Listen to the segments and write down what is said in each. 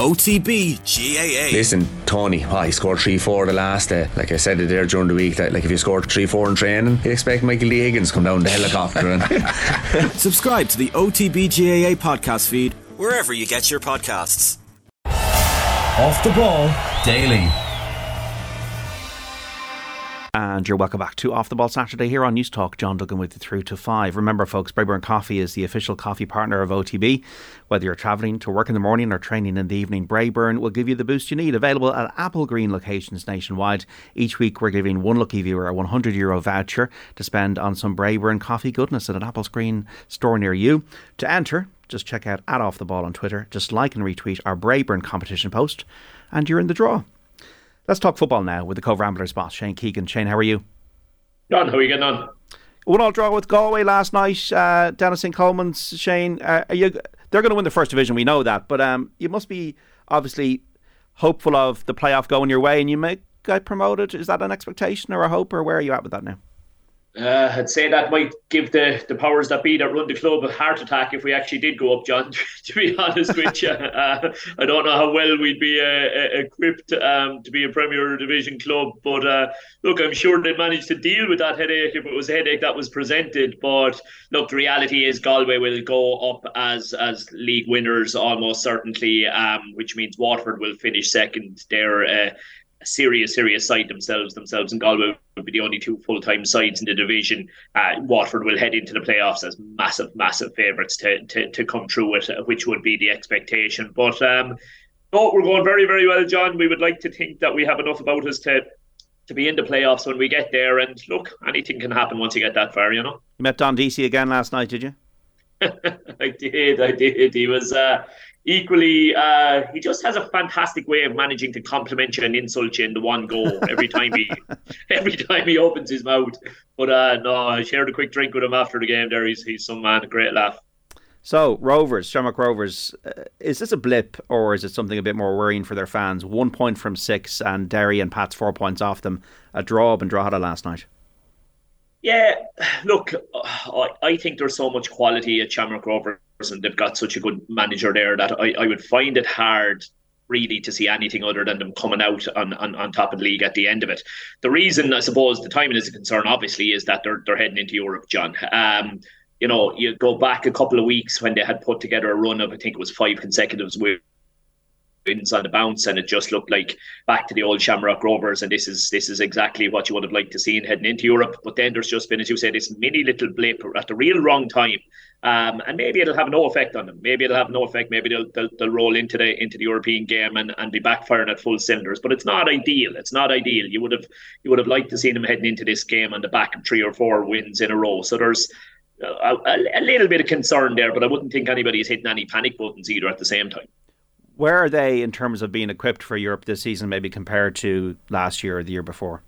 OTB GAA. Listen, Tony, he scored 3-4 the last day. Like I said it there during the week, that like if you scored 3-4 in training, you expect Michael D Higgins come down the helicopter and subscribe to the OTB GAA podcast feed wherever you get your podcasts. Off the Ball Daily. And you're welcome back to Off the Ball Saturday here on News Talk. John Duggan with you through to 5. Remember folks, Braeburn Coffee is the official coffee partner of OTB. Whether you're travelling to work in the morning or training in the evening, Braeburn will give you the boost you need. Available at Apple Green locations nationwide. Each week we're giving one lucky viewer a €100 voucher to spend on some Braeburn coffee goodness at an Apple Green store near you. To enter, just check out @OffTheBall on Twitter. Just like and retweet our Braeburn competition post and you're in the draw. Let's talk football now with the Cobh Ramblers boss, Shane Keegan. Shane, how are you? John, how are you getting on? 1-1 draw with Galway last night down at St. Colman's. Shane, they're going to win the first division, we know that, but you must be obviously hopeful of the playoff going your way and you may get promoted. Is that an expectation or a hope, or where are you at with that now? I'd say that might give the powers that be that run the club a heart attack if we actually did go up, John, to be honest with you. I don't know how well we'd be equipped to be a Premier Division club, but look, I'm sure they'd manage to deal with that headache if it was a headache that was presented. But look, the reality is Galway will go up as league winners almost certainly, which means Watford will finish second there. A serious side themselves and Galway would be the only two full-time sides in the division. Watford will head into the playoffs as massive favourites to come through it, which would be the expectation. But no, we're going very, very well, John. We would like to think that we have enough about us to be in the playoffs when we get there. And look, anything can happen once you get that far, you know. You met Don Deasy again last night, did you? I did. He was... equally, he just has a fantastic way of managing to compliment you and insult you in the one go every time he opens his mouth. But no, I shared a quick drink with him after the game there. He's some man, a great laugh. So, Rovers, Shamrock Rovers, is this a blip or is it something a bit more worrying for their fans? 1 point from 6 and Derry and Pat's 4 points off them. A draw up in Drogheda last night. Yeah, look, I think there's so much quality at Shamrock Rovers and they've got such a good manager there that I would find it hard really to see anything other than them coming out on top of the league at the end of it. The reason, I suppose, the timing is a concern, obviously, is that they're heading into Europe, John. You know, you go back a couple of weeks when they had put together a run of, I think it was 5 consecutive wins on the bounce, and it just looked like back to the old Shamrock Rovers, and this is exactly what you would have liked to see in heading into Europe. But then there's just been, as you said, this mini little blip at the real wrong time, and maybe it'll have no effect on them. Maybe they'll roll into the European game and be backfiring at full cylinders. But it's not ideal. You would have liked to see them heading into this game on the back of 3 or 4 wins in a row. So there's a little bit of concern there, but I wouldn't think anybody's hitting any panic buttons either at the same time. Where are they in terms of being equipped for Europe this season, maybe compared to last year or the year before?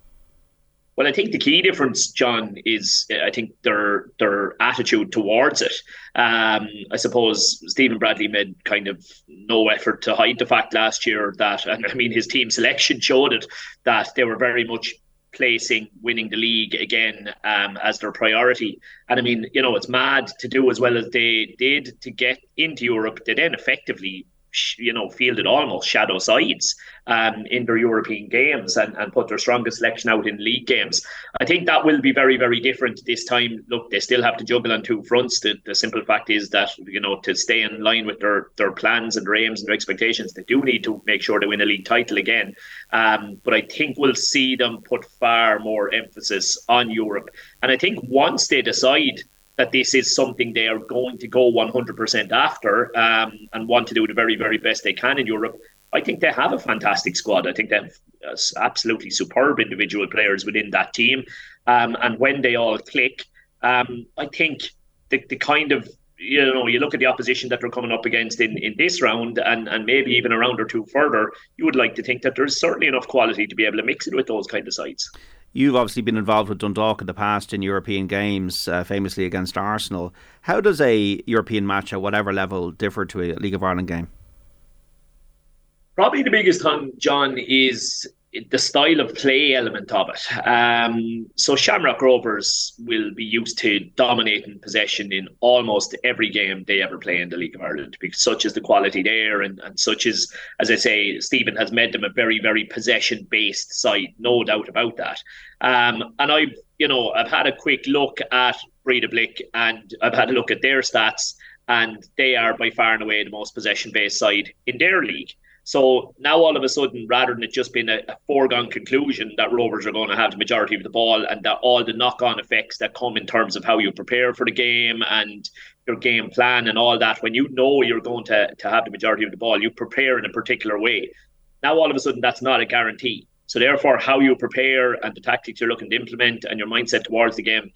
Well, I think the key difference, John, is I think their attitude towards it. I suppose Stephen Bradley made kind of no effort to hide the fact last year that, and I mean his team selection showed it, that they were very much placing winning the league again as their priority. And I mean, you know, it's mad to do as well as they did to get into Europe. They then effectively, you know, fielded almost shadow sides in their European games and put their strongest selection out in league games. I think that will be very, very different this time. Look, they still have to juggle on 2 fronts. The simple fact is that, you know, to stay in line with their plans and their aims and their expectations, they do need to make sure they win a league title again. But I think we'll see them put far more emphasis on Europe. And I think once they decide that this is something they are going to go 100% after and want to do the very, very best they can in Europe, I think they have a fantastic squad. I think they have absolutely superb individual players within that team. And when they all click, I think the kind of, you know, you look at the opposition that they're coming up against in this round and maybe even a round or 2 further, you would like to think that there's certainly enough quality to be able to mix it with those kind of sides. You've obviously been involved with Dundalk in the past in European games, famously against Arsenal. How does a European match at whatever level differ to a League of Ireland game? Probably the biggest one, John, is the style of play element of it. So Shamrock Rovers will be used to dominating possession in almost every game they ever play in the League of Ireland, because such is the quality there, and such is, as I say, Stephen has made them a very, very possession-based side, no doubt about that. And I've had a quick look at Braeburn and I've had a look at their stats, and they are by far and away the most possession-based side in their league. So now all of a sudden, rather than it just being a foregone conclusion that Rovers are going to have the majority of the ball, and that all the knock-on effects that come in terms of how you prepare for the game and your game plan and all that, when you know you're going to have the majority of the ball, you prepare in a particular way. Now all of a sudden, that's not a guarantee. So therefore, how you prepare and the tactics you're looking to implement and your mindset towards the game,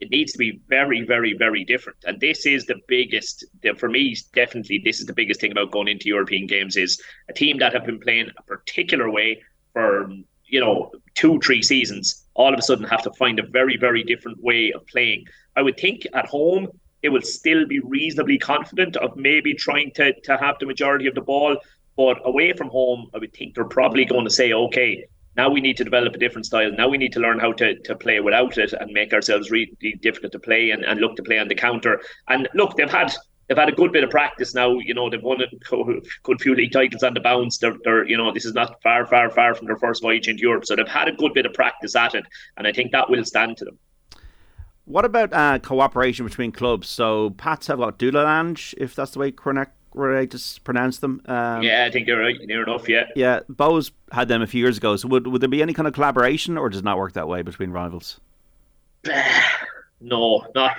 it needs to be very, very, very different. And this is the biggest, for me, definitely, this is the biggest thing about going into European games, is a team that have been playing a particular way for, 2-3 seasons, all of a sudden have to find a very, very different way of playing. I would think at home, they will still be reasonably confident of maybe trying to have the majority of the ball. But away from home, I would think they're probably going to say, okay, now we need to develop a different style. Now we need to learn how to play without it and make ourselves really difficult to play and look to play on the counter. And look, they've had a good bit of practice now. They've won a good few league titles on the bounce. They're this is not far from their first voyage into Europe. So they've had a good bit of practice at it, and I think that will stand to them. What about cooperation between clubs? So Pat's have got Dudelange, if that's the way correct. Where I just pronounce them. I think you're right, near enough, yeah. Yeah, Bowes had them a few years ago, so would there be any kind of collaboration, or does it not work that way between rivals? No, not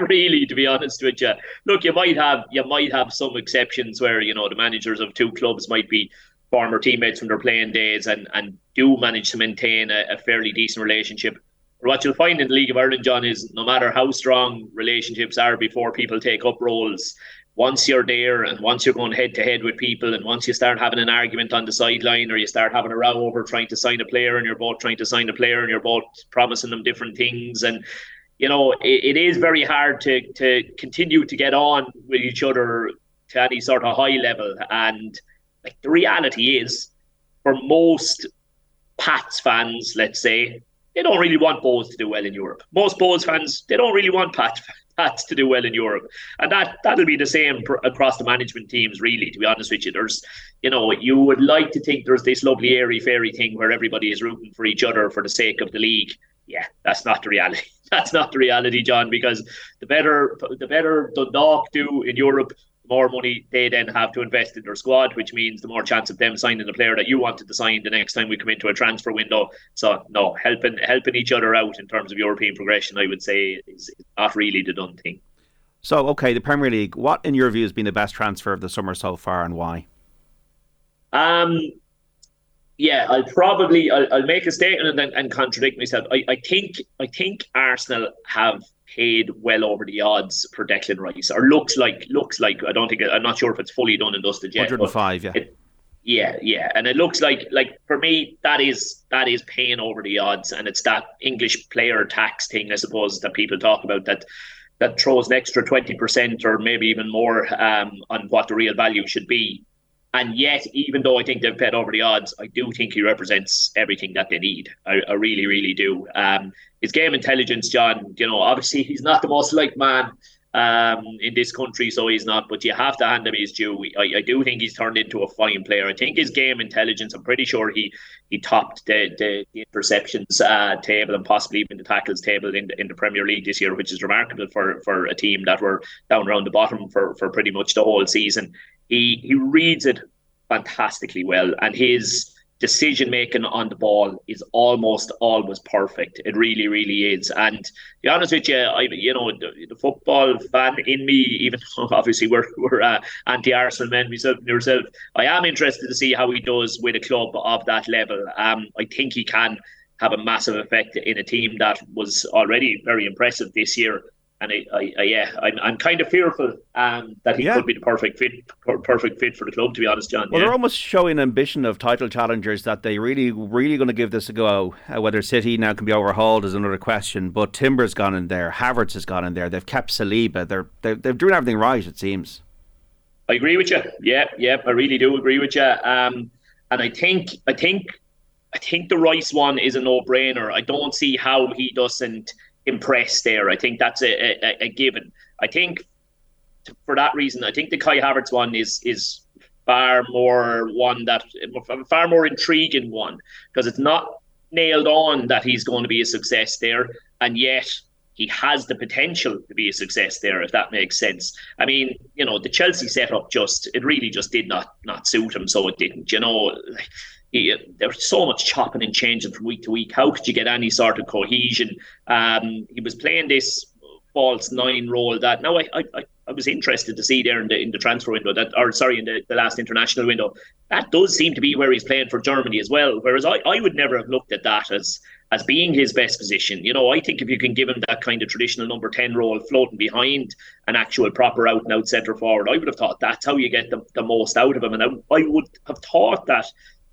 really, to be honest with you. Look, you might have some exceptions where, the managers of two clubs might be former teammates from their playing days and do manage to maintain a fairly decent relationship. What you'll find in the League of Ireland, John, is no matter how strong relationships are before people take up roles, once you're there and once you're going head-to-head with people and once you start having an argument on the sideline, or you start having a row over trying to sign a player and you're both promising them different things, and it is very hard to continue to get on with each other to any sort of high level. And like, the reality is, for most Pats fans, let's say, they don't really want Bowes to do well in Europe. Most Bowes fans, they don't really want Pats to do well in Europe. And that'll be the same across the management teams, really, to be honest with you. There's, you would like to think there's this lovely airy-fairy thing where everybody is rooting for each other for the sake of the league. Yeah, that's not the reality. That's not the reality, John, because the better Dundalk do in Europe, more money they then have to invest in their squad, which means the more chance of them signing the player that you wanted to sign the next time we come into a transfer window. So no, helping each other out in terms of European progression, I would say, is not really the done thing. So, okay, the Premier League, what in your view has been the best transfer of the summer so far, and why? I'll make a statement and contradict myself. I think Arsenal have paid well over the odds for Declan Rice, or looks like. I'm not sure if it's fully done and dusted yet. 105, yeah. And it looks like for me, that is paying over the odds, and it's that English player tax thing, I suppose, that people talk about, that throws an extra 20% or maybe even more on what the real value should be. And yet, even though I think they've paid over the odds, I do think he represents everything that they need. I really, really do. His game intelligence, John, obviously he's not the most liked man in this country, so he's not. But you have to hand him his due. I do think he's turned into a fine player. I think his game intelligence, I'm pretty sure he topped the interceptions table and possibly even the tackles table in the Premier League this year, which is remarkable for a team that were down around the bottom for pretty much the whole season. He reads it fantastically well, and his decision-making on the ball is almost always perfect. It really, really is. And to be honest with you, the football fan in me, even though obviously we're anti-Arsenal men, myself and yourself, I am interested to see how he does with a club of that level. I think he can have a massive effect in a team that was already very impressive this year. And I'm kind of fearful that he could be the perfect fit for the club, to be honest, John. Well, yeah. They're almost showing ambition of title challengers that they really, really going to give this a go. Whether City now can be overhauled is another question. But Timber's gone in there, Havertz has gone in there. They've kept Saliba. They're doing everything right, it seems. I agree with you. Yeah, I really do agree with you. And I think I think the Rice one is a no-brainer. I don't see how he doesn't impress there. I think that's a given. I think for that reason, I think the Kai Havertz one is far more intriguing one, because it's not nailed on that he's going to be a success there, and yet he has the potential to be a success there, if that makes sense. I mean, you know, the Chelsea setup really did not suit him, so it didn't. You know, there's so much chopping and changing from week to week. How could you get any sort of cohesion? He was playing this false nine role that now I was interested to see there in the transfer window, in the last international window. That does seem to be where he's playing for Germany as well, whereas I would never have looked at that as being his best position. You know, I think if you can give him that kind of traditional number 10 role floating behind an actual proper out-and-out centre-forward, I would have thought that's how you get the most out of him. And I would have thought that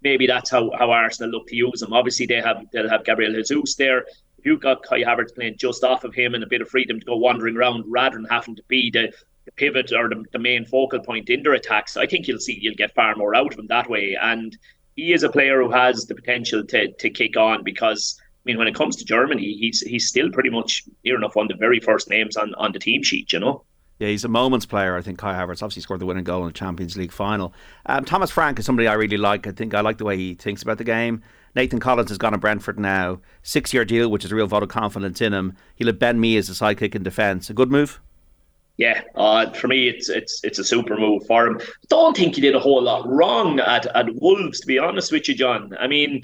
maybe that's how Arsenal look to use him. Obviously, they'll have Gabriel Jesus there. You've got Kai Havertz playing just off of him and a bit of freedom to go wandering around rather than having to be the pivot or the main focal point in their attacks. I think you'll get far more out of him that way. And he is a player who has the potential to kick on, because, I mean, when it comes to Germany, he's still pretty much near enough one of the very first names on the team sheet, you know. Yeah, he's a moments player, I think, Kai Havertz. Obviously, scored the winning goal in the Champions League final. Thomas Frank is somebody I really like. I think I like the way he thinks about the game. Nathan Collins has gone to Brentford now. 6-year deal, which is a real vote of confidence in him. He'll have Ben Mee as a sidekick in defence. A good move? Yeah, for me, it's a super move for him. I don't think he did a whole lot wrong at Wolves, to be honest with you, John. I mean,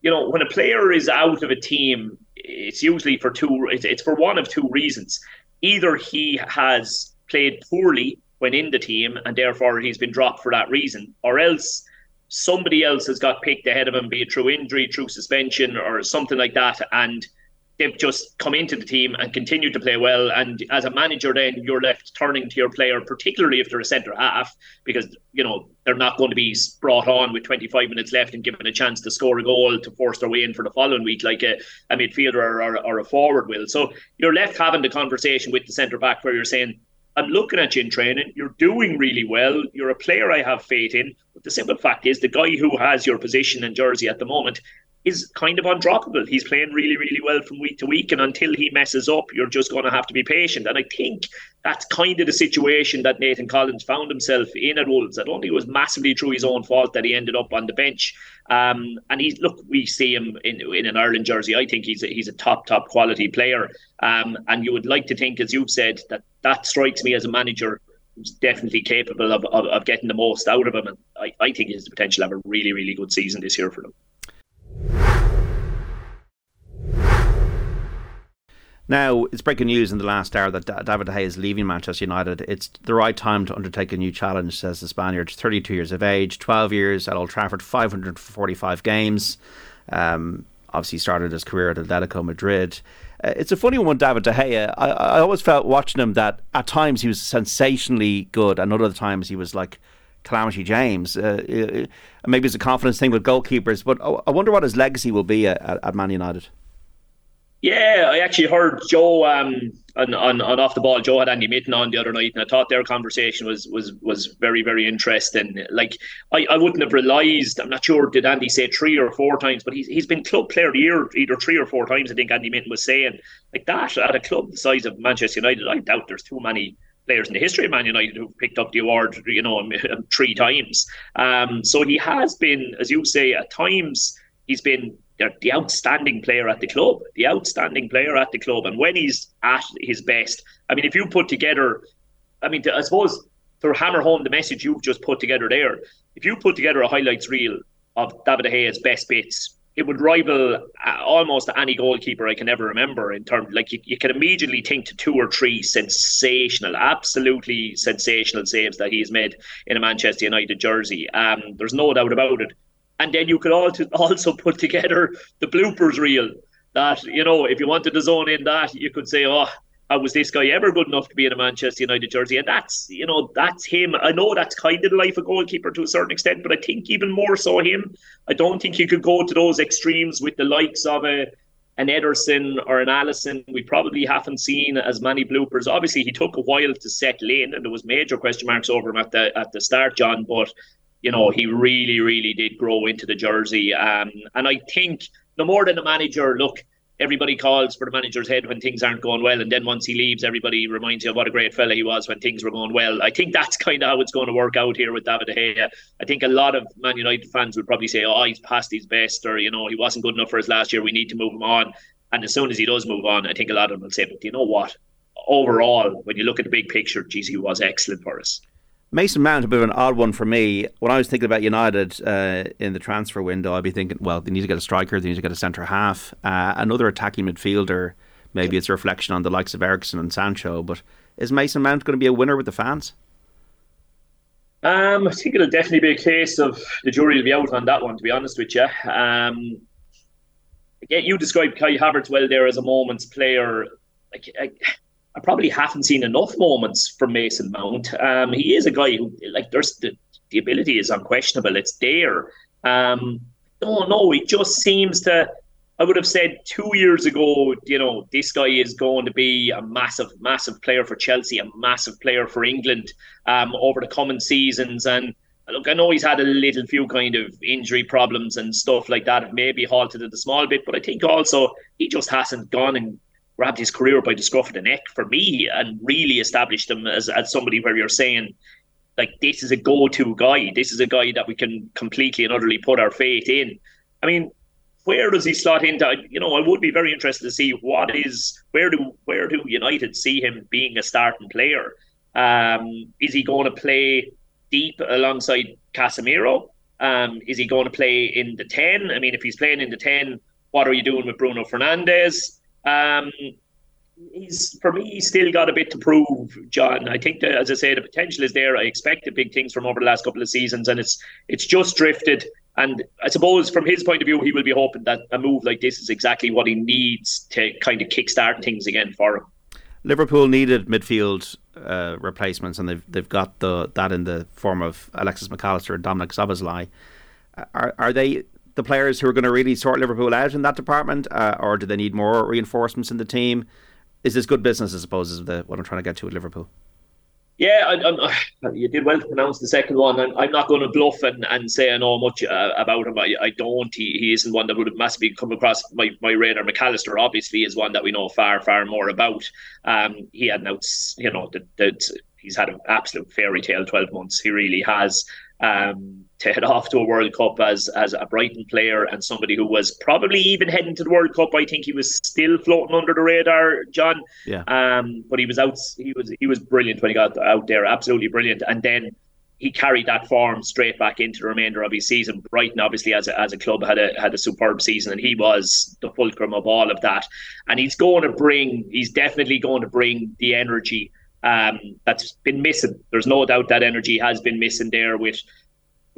you know, when a player is out of a team, it's usually for it's for one of two reasons. Either he has played poorly when in the team and therefore he's been dropped for that reason, or else somebody else has got picked ahead of him, be it through injury, through suspension or something like that, and they've just come into the team and continued to play well. And as a manager, then you're left turning to your player, particularly if they're a centre-half, because, you know, they're not going to be brought on with 25 minutes left and given a chance to score a goal to force their way in for the following week like a midfielder or a forward will. So you're left having the conversation with the centre-back where you're saying, I'm looking at you in training, you're doing really well, you're a player I have faith in, but the simple fact is the guy who has your position and jersey at the moment is kind of undroppable. He's playing really, really well from week to week, and until he messes up, you're just going to have to be patient. And I think that's kind of the situation that Nathan Collins found himself in at Wolves. I don't think it was massively through his own fault that he ended up on the bench. And we see him in an Ireland jersey. I think he's a top quality player. And you would like to think, as you've said, that strikes me as a manager who's definitely capable of getting the most out of him. And I think he has the potential to have a really, really good season this year for them. Now, it's breaking news in the last hour that David De Gea is leaving Manchester United. It's the right time to undertake a new challenge, says the Spaniard. 32 years of age, 12 years at Old Trafford, 545 games. Obviously started his career at Atletico Madrid. It's a funny one with David De Gea. I always felt watching him that at times he was sensationally good and other times he was like Calamity James. Maybe it's a confidence thing with goalkeepers, but I wonder what his legacy will be at Man United. Yeah, I actually heard Joe on Off the Ball. Joe had Andy Mitten on the other night, and I thought their conversation was very, very interesting. Like, I wouldn't have realised. I'm not sure, did Andy say 3 or 4 times, but he's been club player of the year either 3 or 4 times, I think Andy Mitten was saying. Like, that at a club the size of Manchester United, I doubt there's too many players in the history of Man United who've picked up the award, you know, 3 times. So he has been, as you say, at times he's been the outstanding player at the club, and when he's at his best, I mean, if you put together, I mean, I suppose to hammer home the message you've just put together there, if you put together a highlights reel of David De Gea's best bits, it would rival almost any goalkeeper I can ever remember in terms, like, you can immediately think to 2 or 3 sensational, absolutely sensational saves that he's made in a Manchester United jersey. There's no doubt about it. And then you could also put together the bloopers reel that, you know, if you wanted to zone in that, you could say, oh, how was this guy ever good enough to be in a Manchester United jersey? And that's, you know, that's him. I know that's kind of the life of goalkeeper to a certain extent, but I think even more so him. I don't think you could go to those extremes with the likes of an Ederson or an Alisson. We probably haven't seen as many bloopers. Obviously, he took a while to settle in, and there was major question marks over him at the start, John, but you know, he really, really did grow into the jersey. And I think no more than the manager, look, everybody calls for the manager's head when things aren't going well. And then once he leaves, everybody reminds you of what a great fella he was when things were going well. I think that's kind of how it's going to work out here with David De Gea. I think a lot of Man United fans would probably say, oh, he's past his best, or, you know, he wasn't good enough for us last year, we need to move him on. And as soon as he does move on, I think a lot of them will say, but you know what? Overall, when you look at the big picture, geez, he was excellent for us. Mason Mount, a bit of an odd one for me. When I was thinking about United in the transfer window, I'd be thinking, well, they need to get a striker, they need to get a centre-half, another attacking midfielder. Maybe it's a reflection on the likes of Eriksen and Sancho, but is Mason Mount going to be a winner with the fans? I think it'll definitely be a case of the jury will be out on that one, to be honest with you. Yeah, you described Kai Havertz well there as a moments player. I probably haven't seen enough moments from Mason Mount. He is a guy who, like, there's the ability is unquestionable. It's there. He just seems to, I would have said 2 years ago, you know, this guy is going to be a massive, massive player for Chelsea, a massive player for England over the coming seasons. And look, I know he's had a little few kind of injury problems and stuff like that, maybe halted it a small bit, but I think also he just hasn't gone and grabbed his career by the scruff of the neck for me and really established him as somebody where you're saying, like, this is a go-to guy. This is a guy that we can completely and utterly put our faith in. I mean, where does he slot into? You know, I would be very interested to see where do United see him being a starting player? Is he going to play deep alongside Casemiro? Is he going to play in the 10? I mean, if he's playing in the 10, what are you doing with Bruno Fernandes? He's still got a bit to prove, John. I think that, as I say, the potential is there. I expected big things from over the last couple of seasons, and it's just drifted. And I suppose from his point of view, he will be hoping that a move like this is exactly what he needs to kind of kickstart things again for him. Liverpool needed midfield replacements, and they've got that in the form of Alexis McAllister and Dominic Szoboszlai. Are they the players who are going to really sort Liverpool out in that department, or do they need more reinforcements in the team? Is this good business, I suppose, is what I'm trying to get to at Liverpool? Yeah, you did well to pronounce the second one. I'm not going to bluff and say I know much about him. I don't. He isn't one that would have massively come across my radar. McAllister, obviously, is one that we know far, far more about. He had he's had an absolute fairy tale 12 months. He really has. To head off to a World Cup as a Brighton player and somebody who was probably even heading to the World Cup, I think he was still floating under the radar, John. Yeah. But he was out. He was brilliant when he got out there, absolutely brilliant. And then he carried that form straight back into the remainder of his season. Brighton, obviously, as a club, had a superb season, and he was the fulcrum of all of that. And he's definitely going to bring the energy that's been missing. There's no doubt that energy has been missing there with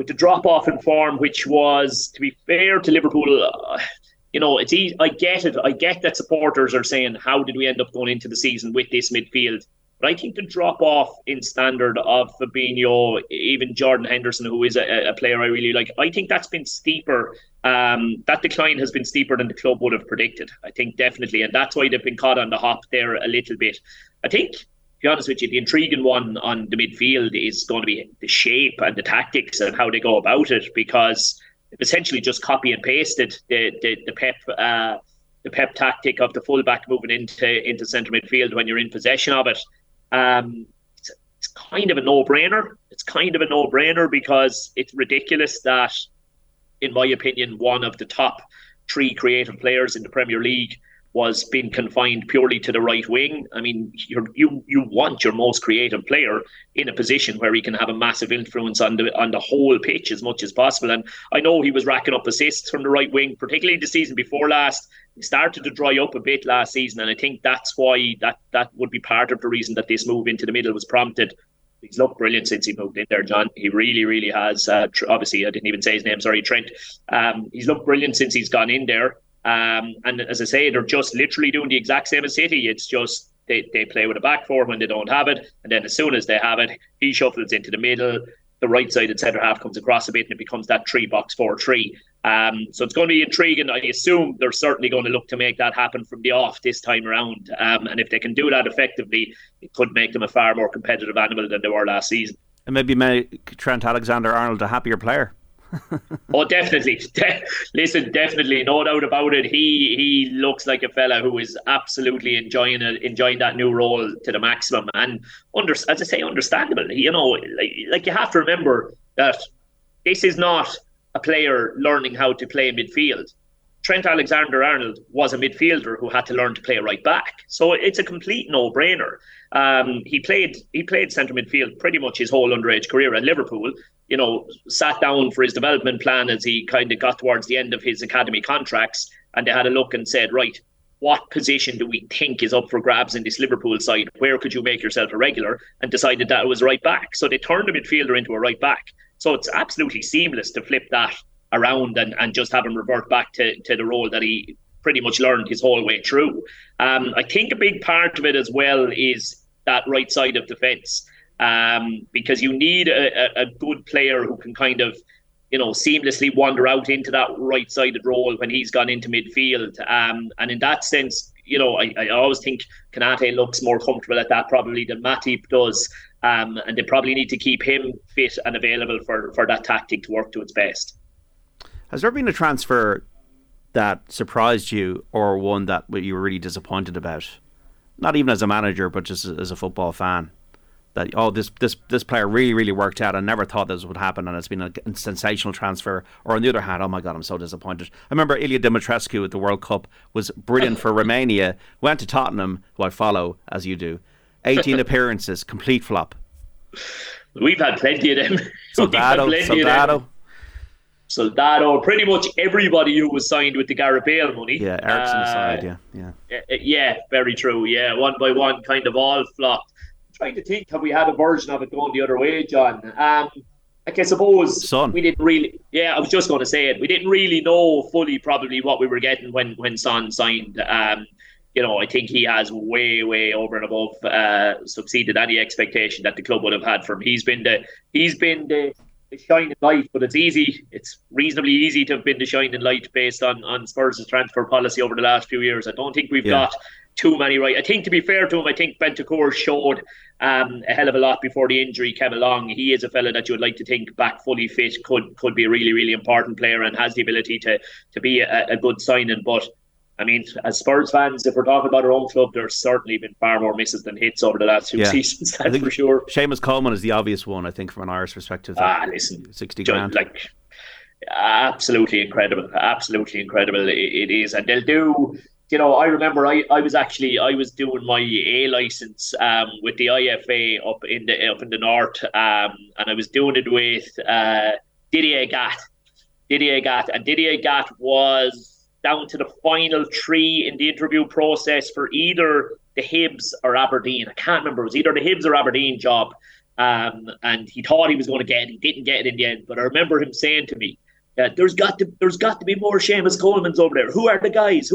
the drop-off in form, which was, to be fair to Liverpool, it's easy. I get it. I get that supporters are saying, how did we end up going into the season with this midfield? But I think the drop-off in standard of Fabinho, even Jordan Henderson, who is a player I really like, I think that's been steeper. That decline has been steeper than the club would have predicted, I think, definitely. And that's why they've been caught on the hop there a little bit. I think, to be honest with you, the intriguing one on the midfield is going to be the shape and the tactics and how they go about it, because they've essentially just copy and pasted the Pep tactic of the fullback moving into centre midfield when you're in possession of it. It's kind of a no-brainer. It's kind of a no-brainer because it's ridiculous that, in my opinion, one of the top three creative players in the Premier League was being confined purely to the right wing. I mean, you want your most creative player in a position where he can have a massive influence on the whole pitch as much as possible. And I know he was racking up assists from the right wing, particularly the season before last. He started to dry up a bit last season, and I think that's why that would be part of the reason that this move into the middle was prompted. He's looked brilliant since he moved in there, John. He really, really has. Obviously, I didn't even say his name. Sorry, Trent. He's looked brilliant since he's gone in there. And as I say, they're just literally doing the exact same as City. It's just they play with a back four when they don't have it, and then as soon as they have it, he shuffles into the middle. The right-sided centre-half comes across a bit, and it becomes that 3-box-4-3. So it's going to be intriguing. I assume they're certainly going to look to make that happen from the off this time around. And if they can do that effectively, it could make them a far more competitive animal than they were last season. And maybe make Trent Alexander Arnold a happier player. Oh, definitely. Listen, definitely, no doubt about it. He looks like a fella who is absolutely enjoying that new role to the maximum. And understandable. You know, like you have to remember that this is not a player learning how to play in midfield. Trent Alexander-Arnold was a midfielder who had to learn to play right back. So it's a complete no-brainer. He played centre midfield pretty much his whole underage career at Liverpool. You know, sat down for his development plan as he kind of got towards the end of his academy contracts, and they had a look and said, right, what position do we think is up for grabs in this Liverpool side? Where could you make yourself a regular? And decided that it was right back. So they turned a midfielder into a right back. So it's absolutely seamless to flip that around and just have him revert back to the role that he pretty much learned his whole way through. I think a big part of it as well is that right side of defence, because you need a good player who can kind of, you know, seamlessly wander out into that right-sided role when he's gone into midfield. And in that sense, you know, I always think Kanate looks more comfortable at that probably than Matip does. And they probably need to keep him fit and available for that tactic to work to its best. Has there been a transfer that surprised you, or one that you were really disappointed about? Not even as a manager, but just as a football fan. That, oh, this player really, really worked out. I never thought this would happen, and it's been a sensational transfer. Or on the other hand, oh my God, I'm so disappointed. I remember Ilya Dimitrescu at the World Cup was brilliant for Romania. Went to Tottenham, who I follow, as you do. 18 appearances, complete flop. We've had plenty of them. Soldado, pretty much everybody who was signed with the Gareth Bale money. Yeah, Eriksen aside, yeah, very true. Yeah, one by one, kind of all flopped. I'm trying to think, have we had a version of it going the other way, John? I suppose Son. We didn't really. Yeah, I was just going to say it. We didn't really know fully probably what we were getting when Son signed. You know, I think he has way over and above succeeded any expectation that the club would have had from him. He's been the shining light, but it's reasonably easy to have been the shining light based on Spurs' transfer policy over the last few years. I don't think we've got too many right. I think, to be fair to him, I think Bentancur showed a hell of a lot before the injury came along. He is a fella that you would like to think back fully fit could be a really, really important player and has the ability to be a good signing. But I mean, as Spurs fans, if we're talking about our own club, there's certainly been far more misses than hits over the last two seasons, that's for sure. Seamus Coleman is the obvious one, I think, from an Irish perspective. Listen, 60 grand. Like, absolutely incredible it is. And they'll do, you know, I remember I was doing my A licence with the IFA up in the north, and I was doing it with Didier Gat. And Didier Gat was down to the final three in the interview process for either the Hibs or Aberdeen. I can't remember. It was either the Hibs or Aberdeen job. And he thought he was going to get it. He didn't get it in the end. But I remember him saying to me, there's got to be more Seamus Colemans over there. Who are the guys?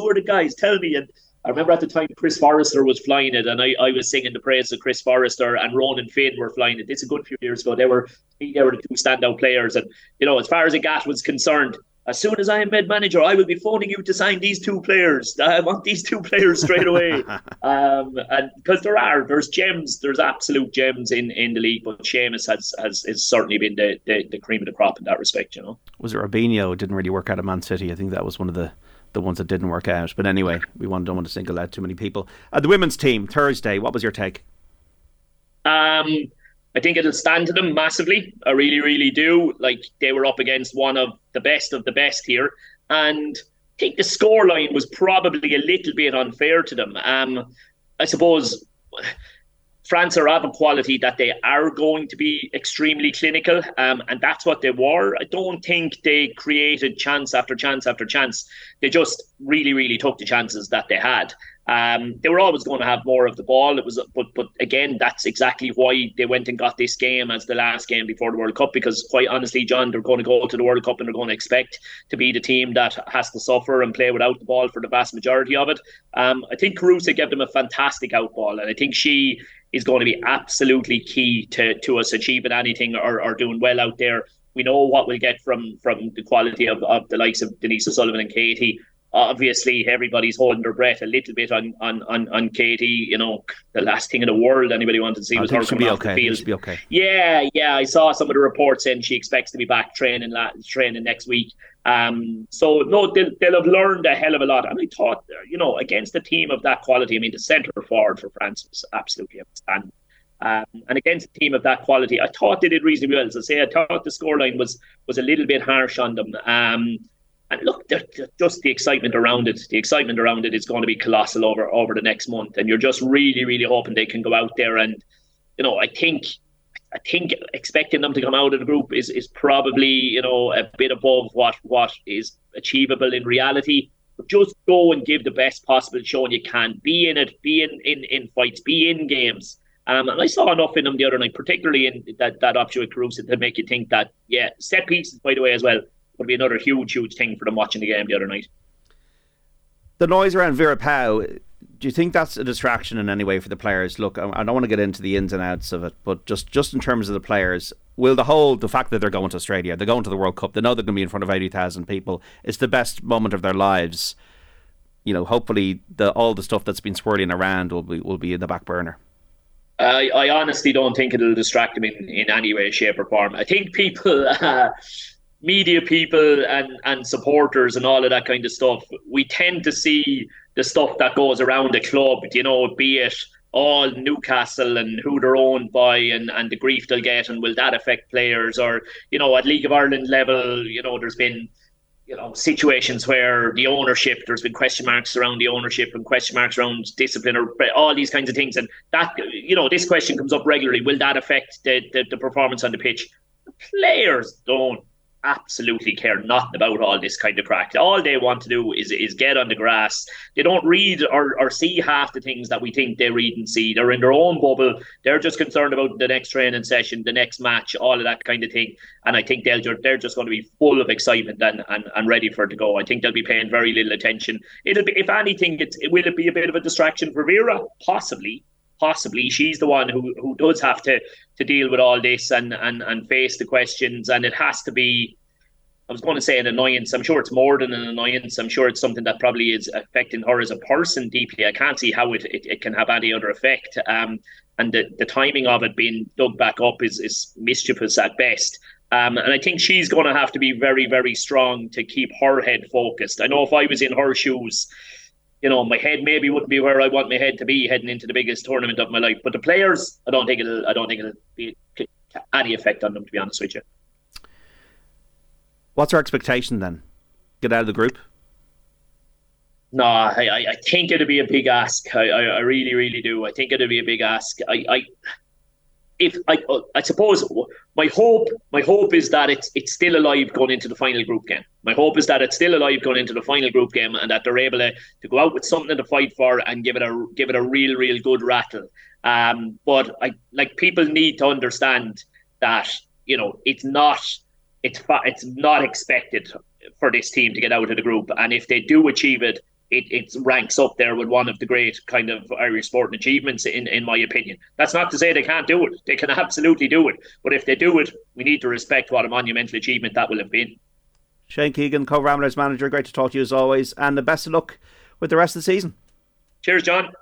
Tell me. And I remember at the time Chris Forrester was flying it, and I was singing the praise of Chris Forrester, and Ronan Finn were flying it. It's a good few years ago. They were the two standout players. And, you know, as far as the Gat was concerned, as soon as I am head manager, I will be phoning you to sign these two players. I want these two players straight away. And because there's gems, there's absolute gems in the league, but Seamus has certainly been the cream of the crop in that respect, you know. Was it Robinho didn't really work out at Man City? I think that was one of the ones that didn't work out. But anyway, we don't want to single out too many people. The women's team, Thursday, what was your take? I think it'll stand to them massively. I really, really do. Like, they were up against one of the best here. And I think the scoreline was probably a little bit unfair to them. I suppose France are of a quality that they are going to be extremely clinical, and that's what they were. I don't think they created chance after chance after chance. They just really, really took the chances that they had. They were always going to have more of the ball. But again, that's exactly why they went and got this game as the last game before the World Cup, because quite honestly, John, they're going to go to the World Cup and they're going to expect to be the team that has to suffer and play without the ball for the vast majority of it. I think Caruso gave them a fantastic outball, and I think she is going to be absolutely key to us achieving anything or doing well out there. We know what we'll get from the quality of the likes of Denise O'Sullivan and Katie. Obviously, everybody's holding their breath a little bit on Katie. You know, the last thing in the world anybody wanted to see was her coming off the field. Be okay. Yeah. I saw some of the reports saying she expects to be back training next week. So no, they'll have learned a hell of a lot. And I thought, you know, against a team of that quality, I mean, the centre forward for France was absolutely outstanding. And against a team of that quality, I thought they did reasonably well. As I say, I thought the scoreline was a little bit harsh on them. And look, just the excitement around it is going to be colossal over the next month. And you're just really, really hoping they can go out there. And, you know, I think expecting them to come out of the group is probably, you know, a bit above what is achievable in reality. But just go and give the best possible showing you can. Be in it, be in fights, be in games. And I saw enough in them the other night, particularly in that option with Caruso, to make you think that, yeah, set pieces, by the way, as well, would be another huge thing for them watching the game the other night. The noise around Vera Powell, do you think that's a distraction in any way for the players? Look, I don't want to get into the ins and outs of it, but just in terms of the players, will the fact that they're going to Australia, they're going to the World Cup, they know they're going to be in front of 80,000 people, it's the best moment of their lives. You know, hopefully all the stuff that's been swirling around will be in the back burner. I honestly don't think it'll distract them in any way, shape or form. I think people... media people and supporters and all of that kind of stuff, we tend to see the stuff that goes around the club, you know, be it all Newcastle and who they're owned by and the grief they'll get and will that affect players, or, you know, at League of Ireland level, you know, there's been, you know, situations where the ownership, there's been question marks around the ownership and question marks around discipline or all these kinds of things. And that, you know, this question comes up regularly, will that affect the performance on the pitch? The players don't absolutely care nothing about all this kind of crack. All they want to do is get on the grass. They don't read or see half the things that we think they read and see. They're in their own bubble. They're just concerned about the next training session, the next match, all of that kind of thing. And I think they're just going to be full of excitement and ready for it to go. I think they'll be paying very little attention. It'll be, if anything, will it be a bit of a distraction for Vera? Possibly. She's the one who does have to deal with all this and face the questions. And it has to be, I was going to say an annoyance. I'm sure it's more than an annoyance. I'm sure it's something that probably is affecting her as a person deeply. I can't see how it can have any other effect. And the timing of it being dug back up is mischievous at best. And I think she's going to have to be very, very strong to keep her head focused. I know if I was in her shoes, you know, my head maybe wouldn't be where I want my head to be heading into the biggest tournament of my life. But the players, I don't think it'll be any effect on them, to be honest with you. What's our expectation then? Get out of the group? No, I think it'll be a big ask. I really, really do. I think it'll be a big ask. I suppose my hope is that it's still alive going into the final group game. My hope is that it's still alive going into the final group game, and that they're able to go out with something to fight for and give it a real good rattle. But people need to understand that, you know, it's not expected for this team to get out of the group, and if they do achieve it, It ranks up there with one of the great kind of Irish sporting achievements, in my opinion. That's not to say they can't do it. They can absolutely do it. But if they do it, we need to respect what a monumental achievement that will have been. Shane Keegan, Cobh Ramblers manager, great to talk to you as always. And the best of luck with the rest of the season. Cheers, John.